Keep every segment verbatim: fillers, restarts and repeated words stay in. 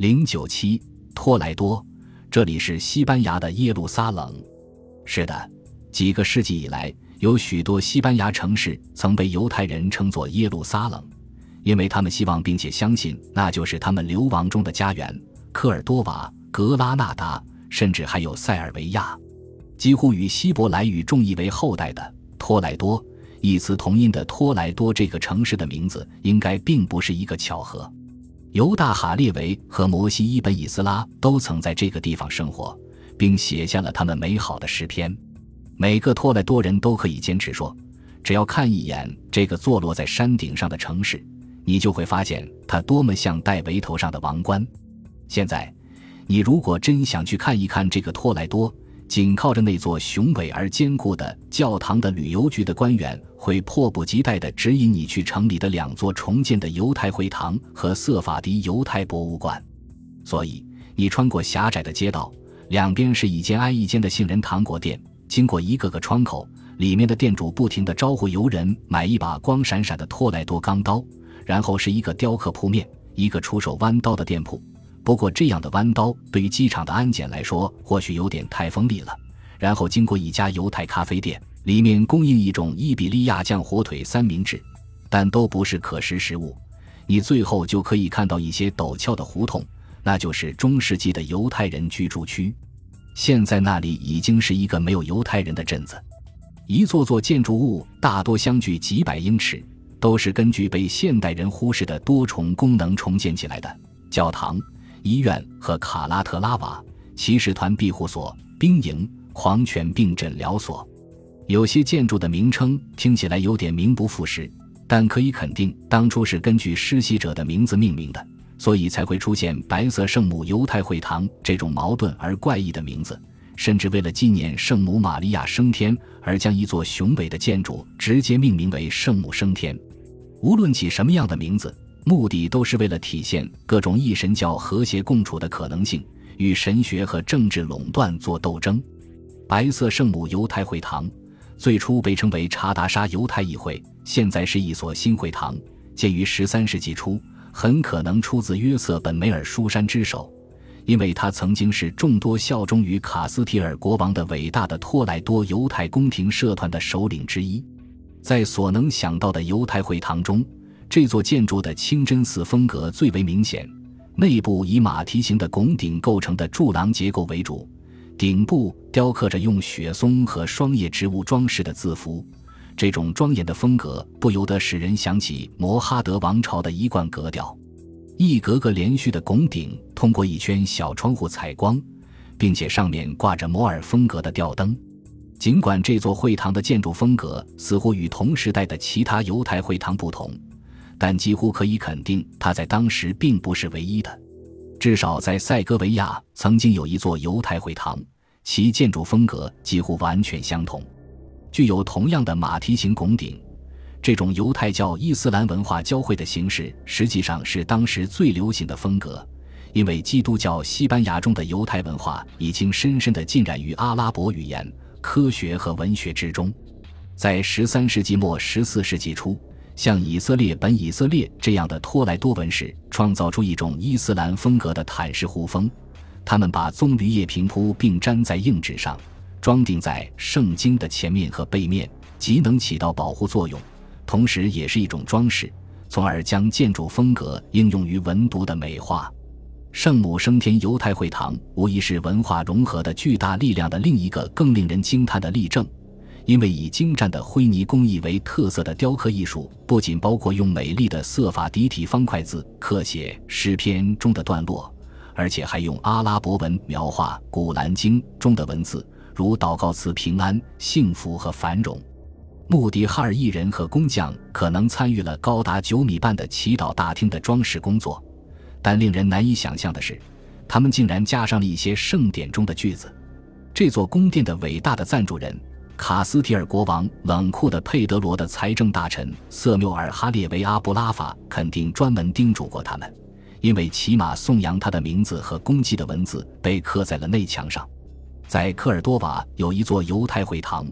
零九七托莱多，这里是西班牙的耶路撒冷。是的，几个世纪以来，有许多西班牙城市曾被犹太人称作耶路撒冷，因为他们希望并且相信那就是他们流亡中的家园。科尔多瓦、格拉纳达，甚至还有塞尔维亚。几乎与希伯来语众议为后代的托莱多一词同音的托莱多这个城市的名字应该并不是一个巧合。犹大·哈列维和摩西·伊本·以斯拉都曾在这个地方生活，并写下了他们美好的诗篇。每个托莱多人都可以坚持说，只要看一眼这个坐落在山顶上的城市，你就会发现它多么像戴维头上的王冠。现在，你如果真想去看一看这个托莱多，紧靠着那座雄伟而坚固的教堂的旅游局的官员会迫不及待地指引你去城里的两座重建的犹太会堂和瑟法迪犹太博物馆。所以你穿过狭窄的街道，两边是一间挨一间的杏仁糖果店，经过一个个窗口，里面的店主不停地招呼游人买一把光闪闪的托莱多钢刀，然后是一个雕刻铺面，一个出手弯刀的店铺。不过这样的弯刀对于机场的安检来说或许有点太锋利了。然后经过一家犹太咖啡店，里面供应一种伊比利亚酱火腿三明治，但都不是可食食物。你最后就可以看到一些陡峭的胡同，那就是中世纪的犹太人居住区。现在那里已经是一个没有犹太人的镇子。一座座建筑物大多相距几百英尺，都是根据被现代人忽视的多重功能重建起来的。教堂、医院和卡拉特拉瓦、骑士团庇护所、兵营、狂犬病诊疗所。有些建筑的名称听起来有点名不副实，但可以肯定当初是根据施洗者的名字命名的，所以才会出现白色圣母犹太会堂这种矛盾而怪异的名字。甚至为了纪念圣母玛利亚升天而将一座雄伟的建筑直接命名为圣母升天。无论起什么样的名字，目的都是为了体现各种异神教和谐共处的可能性，与神学和政治垄断做斗争。白色圣母犹太会堂最初被称为查达沙犹太议会，现在是一所新会堂，建于十三世纪初，很可能出自约瑟本梅尔书山之手，因为他曾经是众多效忠于卡斯提尔国王的伟大的托莱多犹太宫廷社团的首领之一。在所能想到的犹太会堂中，这座建筑的清真寺风格最为明显，内部以马蹄形的拱顶构成的柱廊结构为主，顶部雕刻着用雪松和双叶植物装饰的字符。这种庄严的风格不由得使人想起摩哈德王朝的一贯格调。一格格连续的拱顶通过一圈小窗户采光，并且上面挂着摩尔风格的吊灯。尽管这座会堂的建筑风格似乎与同时代的其他犹太会堂不同，但几乎可以肯定它在当时并不是唯一的。至少在塞戈维亚曾经有一座犹太会堂，其建筑风格几乎完全相同，具有同样的马蹄形拱顶。这种犹太教伊斯兰文化交汇的形式实际上是当时最流行的风格，因为基督教西班牙中的犹太文化已经深深地浸染于阿拉伯语言、科学和文学之中。在十三世纪末十四世纪初，像以色列本以色列这样的托莱多文士创造出一种伊斯兰风格的坦式护风，他们把棕榈叶平铺并粘在硬纸上，装订在圣经的前面和背面，即能起到保护作用，同时也是一种装饰，从而将建筑风格应用于文读的美化。圣母升天犹太会堂无疑是文化融合的巨大力量的另一个更令人惊叹的例证，因为以精湛的灰泥工艺为特色的雕刻艺术，不仅包括用美丽的瑟法迪体方块字刻写诗篇中的段落，而且还用阿拉伯文描画古兰经中的文字，如祷告词平安、幸福和繁荣。穆迪哈尔艺人和工匠可能参与了高达九米半的祈祷大厅的装饰工作，但令人难以想象的是，他们竟然加上了一些圣典中的句子。这座宫殿的伟大的赞助人卡斯提尔国王冷酷的佩德罗的财政大臣瑟缪尔·哈列维·阿布拉法肯定专门叮嘱过他们，因为骑马颂扬他的名字和功绩的文字被刻在了内墙上。在科尔多瓦有一座犹太会堂，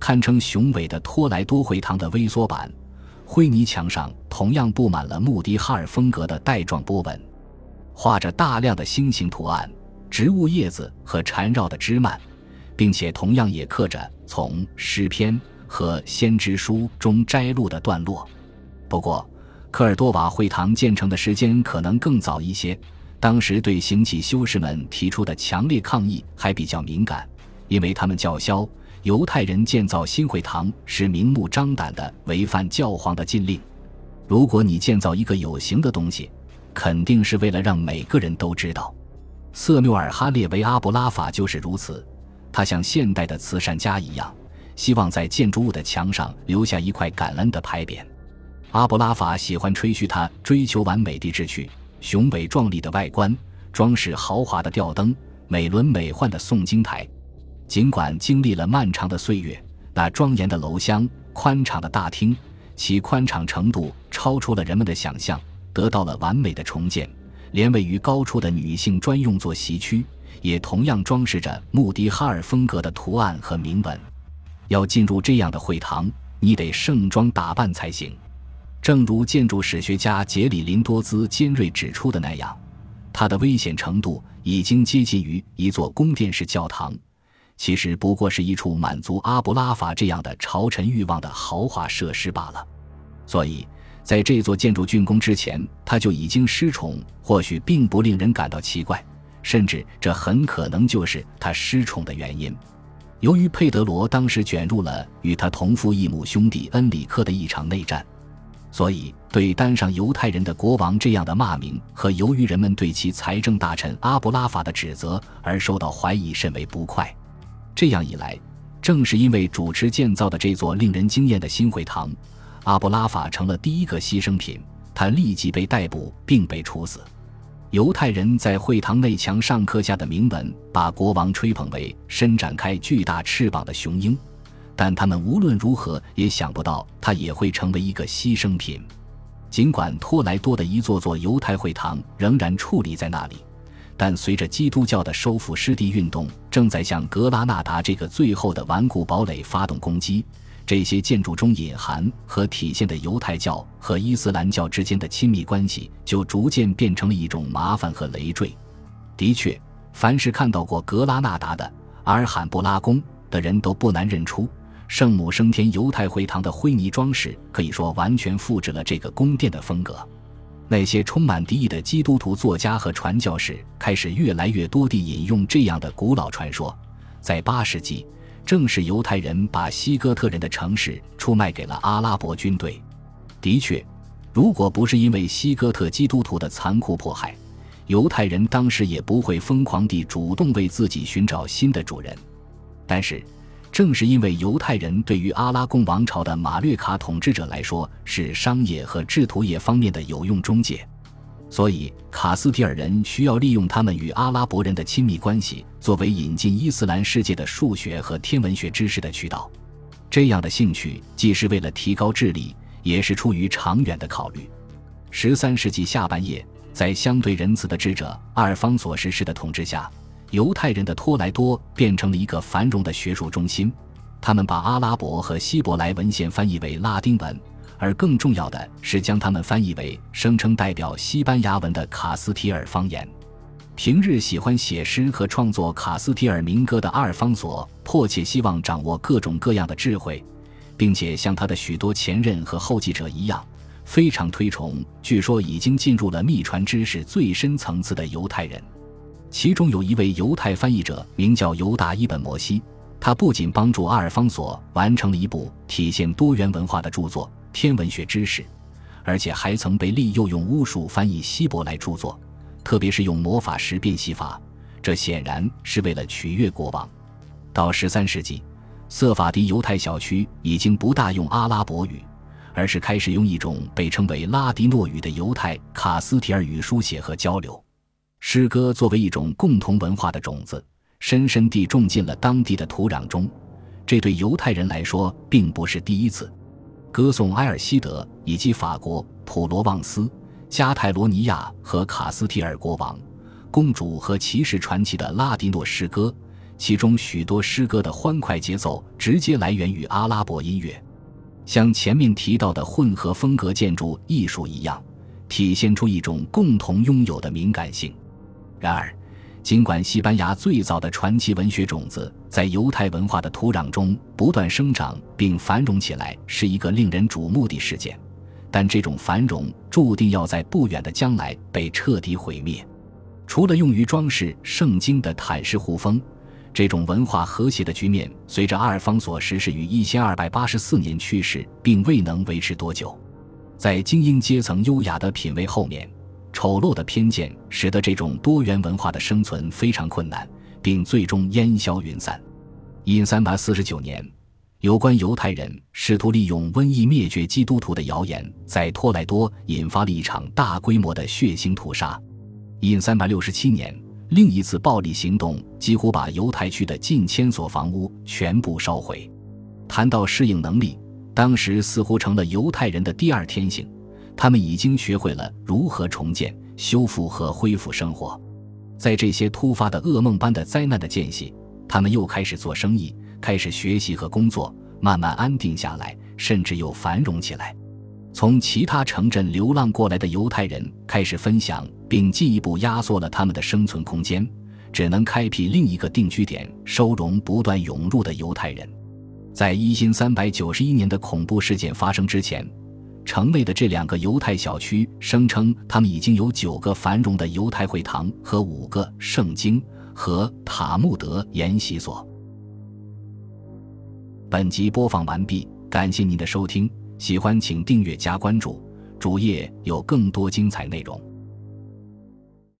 堪称雄伟的托莱多会堂的微缩版，灰泥墙上同样布满了穆迪哈尔风格的带状波纹。画着大量的星形图案、植物叶子和缠绕的枝蔓，并且同样也刻着从诗篇和先知书中摘录的段落。不过，科尔多瓦会堂建成的时间可能更早一些，当时对行乞修士们提出的强烈抗议还比较敏感，因为他们叫嚣犹太人建造新会堂是明目张胆地违反教皇的禁令。如果你建造一个有形的东西，肯定是为了让每个人都知道。瑟缪尔·哈列维·阿布拉法就是如此，他像现代的慈善家一样，希望在建筑物的墙上留下一块感恩的牌匾。阿布拉法喜欢吹嘘他追求完美的志趣，雄伟壮丽的外观，装饰豪华的吊灯，美轮美奂的诵经台。尽管经历了漫长的岁月，那庄严的楼厢、宽敞的大厅，其宽敞程度超出了人们的想象，得到了完美的重建。连位于高处的女性专用坐席区，也同样装饰着穆迪哈尔风格的图案和铭文。要进入这样的会堂，你得盛装打扮才行。正如建筑史学家杰里林多兹尖锐指出的那样，它的危险程度已经接近于一座宫殿式教堂，其实不过是一处满足阿布拉法这样的朝臣欲望的豪华设施罢了。所以在这座建筑竣工之前，它就已经失宠，或许并不令人感到奇怪，甚至这很可能就是它失宠的原因。由于佩德罗当时卷入了与他同父异母兄弟恩里克的一场内战，所以对担上犹太人的国王这样的骂名，和由于人们对其财政大臣阿布拉法的指责而受到怀疑甚为不快。这样一来，正是因为主持建造的这座令人惊艳的新会堂，阿布拉法成了第一个牺牲品，他立即被逮捕并被处死。犹太人在会堂内墙上刻下的铭文把国王吹捧为伸展开巨大翅膀的雄鹰，但他们无论如何也想不到他也会成为一个牺牲品。尽管托莱多的一座座犹太会堂仍然矗立在那里，但随着基督教的收复失地运动正在向格拉纳达这个最后的顽固堡垒发动攻击，这些建筑中隐含和体现的犹太教和伊斯兰教之间的亲密关系就逐渐变成了一种麻烦和累赘。的确，凡是看到过格拉纳达的阿尔罕布拉宫的人都不难认出，圣母升天犹太会堂的灰泥装饰可以说完全复制了这个宫殿的风格。那些充满敌意的基督徒作家和传教士开始越来越多地引用这样的古老传说。在八世纪，正是犹太人把西哥特人的城市出卖给了阿拉伯军队。的确，如果不是因为西哥特基督徒的残酷迫害，犹太人当时也不会疯狂地主动为自己寻找新的主人。但是正是因为犹太人对于阿拉贡王朝的马略卡统治者来说是商业和制图业方面的有用中介，所以卡斯提尔人需要利用他们与阿拉伯人的亲密关系作为引进伊斯兰世界的数学和天文学知识的渠道。这样的兴趣既是为了提高智力，也是出于长远的考虑。十三世纪下半叶，在相对仁慈的智者阿尔方索十世的统治下，犹太人的托莱多变成了一个繁荣的学术中心，他们把阿拉伯和希伯来文献翻译为拉丁文，而更重要的是将它们翻译为声称代表西班牙文的卡斯提尔方言。平日喜欢写诗和创作卡斯提尔民歌的阿尔方索迫切希望掌握各种各样的智慧，并且像他的许多前任和后继者一样，非常推崇据说已经进入了秘传知识最深层次的犹太人。其中有一位犹太翻译者名叫犹达伊本摩西，他不仅帮助阿尔方索完成了一部体现多元文化的著作天文学知识，而且还曾被利诱用巫术翻译希伯来著作，特别是用魔法石变戏法，这显然是为了取悦国王。到十三世纪，瑟法迪犹太小区已经不大用阿拉伯语，而是开始用一种被称为拉迪诺语的犹太卡斯提尔语书写和交流。诗歌作为一种共同文化的种子，深深地种进了当地的土壤中，这对犹太人来说并不是第一次。歌颂埃尔希德以及法国、普罗旺斯、加泰罗尼亚和卡斯提尔国王、公主和骑士传奇的拉迪诺诗歌，其中许多诗歌的欢快节奏直接来源于阿拉伯音乐。像前面提到的混合风格建筑艺术一样，体现出一种共同拥有的敏感性。然而，尽管西班牙最早的传奇文学种子在犹太文化的土壤中不断生长并繁荣起来是一个令人瞩目的事件，但这种繁荣注定要在不远的将来被彻底毁灭。除了用于装饰圣经的坦氏护封，这种文化和谐的局面随着阿尔方索十世于一千二百八十四年去世并未能维持多久。在精英阶层优雅的品味后面，丑陋的偏见使得这种多元文化的生存非常困难，并最终烟消云散。一千三百四十九年，有关犹太人试图利用瘟疫灭绝基督徒的谣言在托莱多引发了一场大规模的血腥屠杀。一千三百六十七年，另一次暴力行动几乎把犹太区的近千所房屋全部烧毁。谈到适应能力，当时似乎成了犹太人的第二天性，他们已经学会了如何重建、修复和恢复生活。在这些突发的噩梦般的灾难的间隙，他们又开始做生意，开始学习和工作，慢慢安定下来，甚至又繁荣起来。从其他城镇流浪过来的犹太人开始分享并进一步压缩了他们的生存空间，只能开辟另一个定居点，收容不断涌入的犹太人。在一千三百九十一年的恐怖事件发生之前，城内的这两个犹太小区声称他们已经有九个繁荣的犹太会堂和五个圣经和塔木德研习所。本集播放完毕，感谢您的收听，喜欢请订阅加关注，主页有更多精彩内容。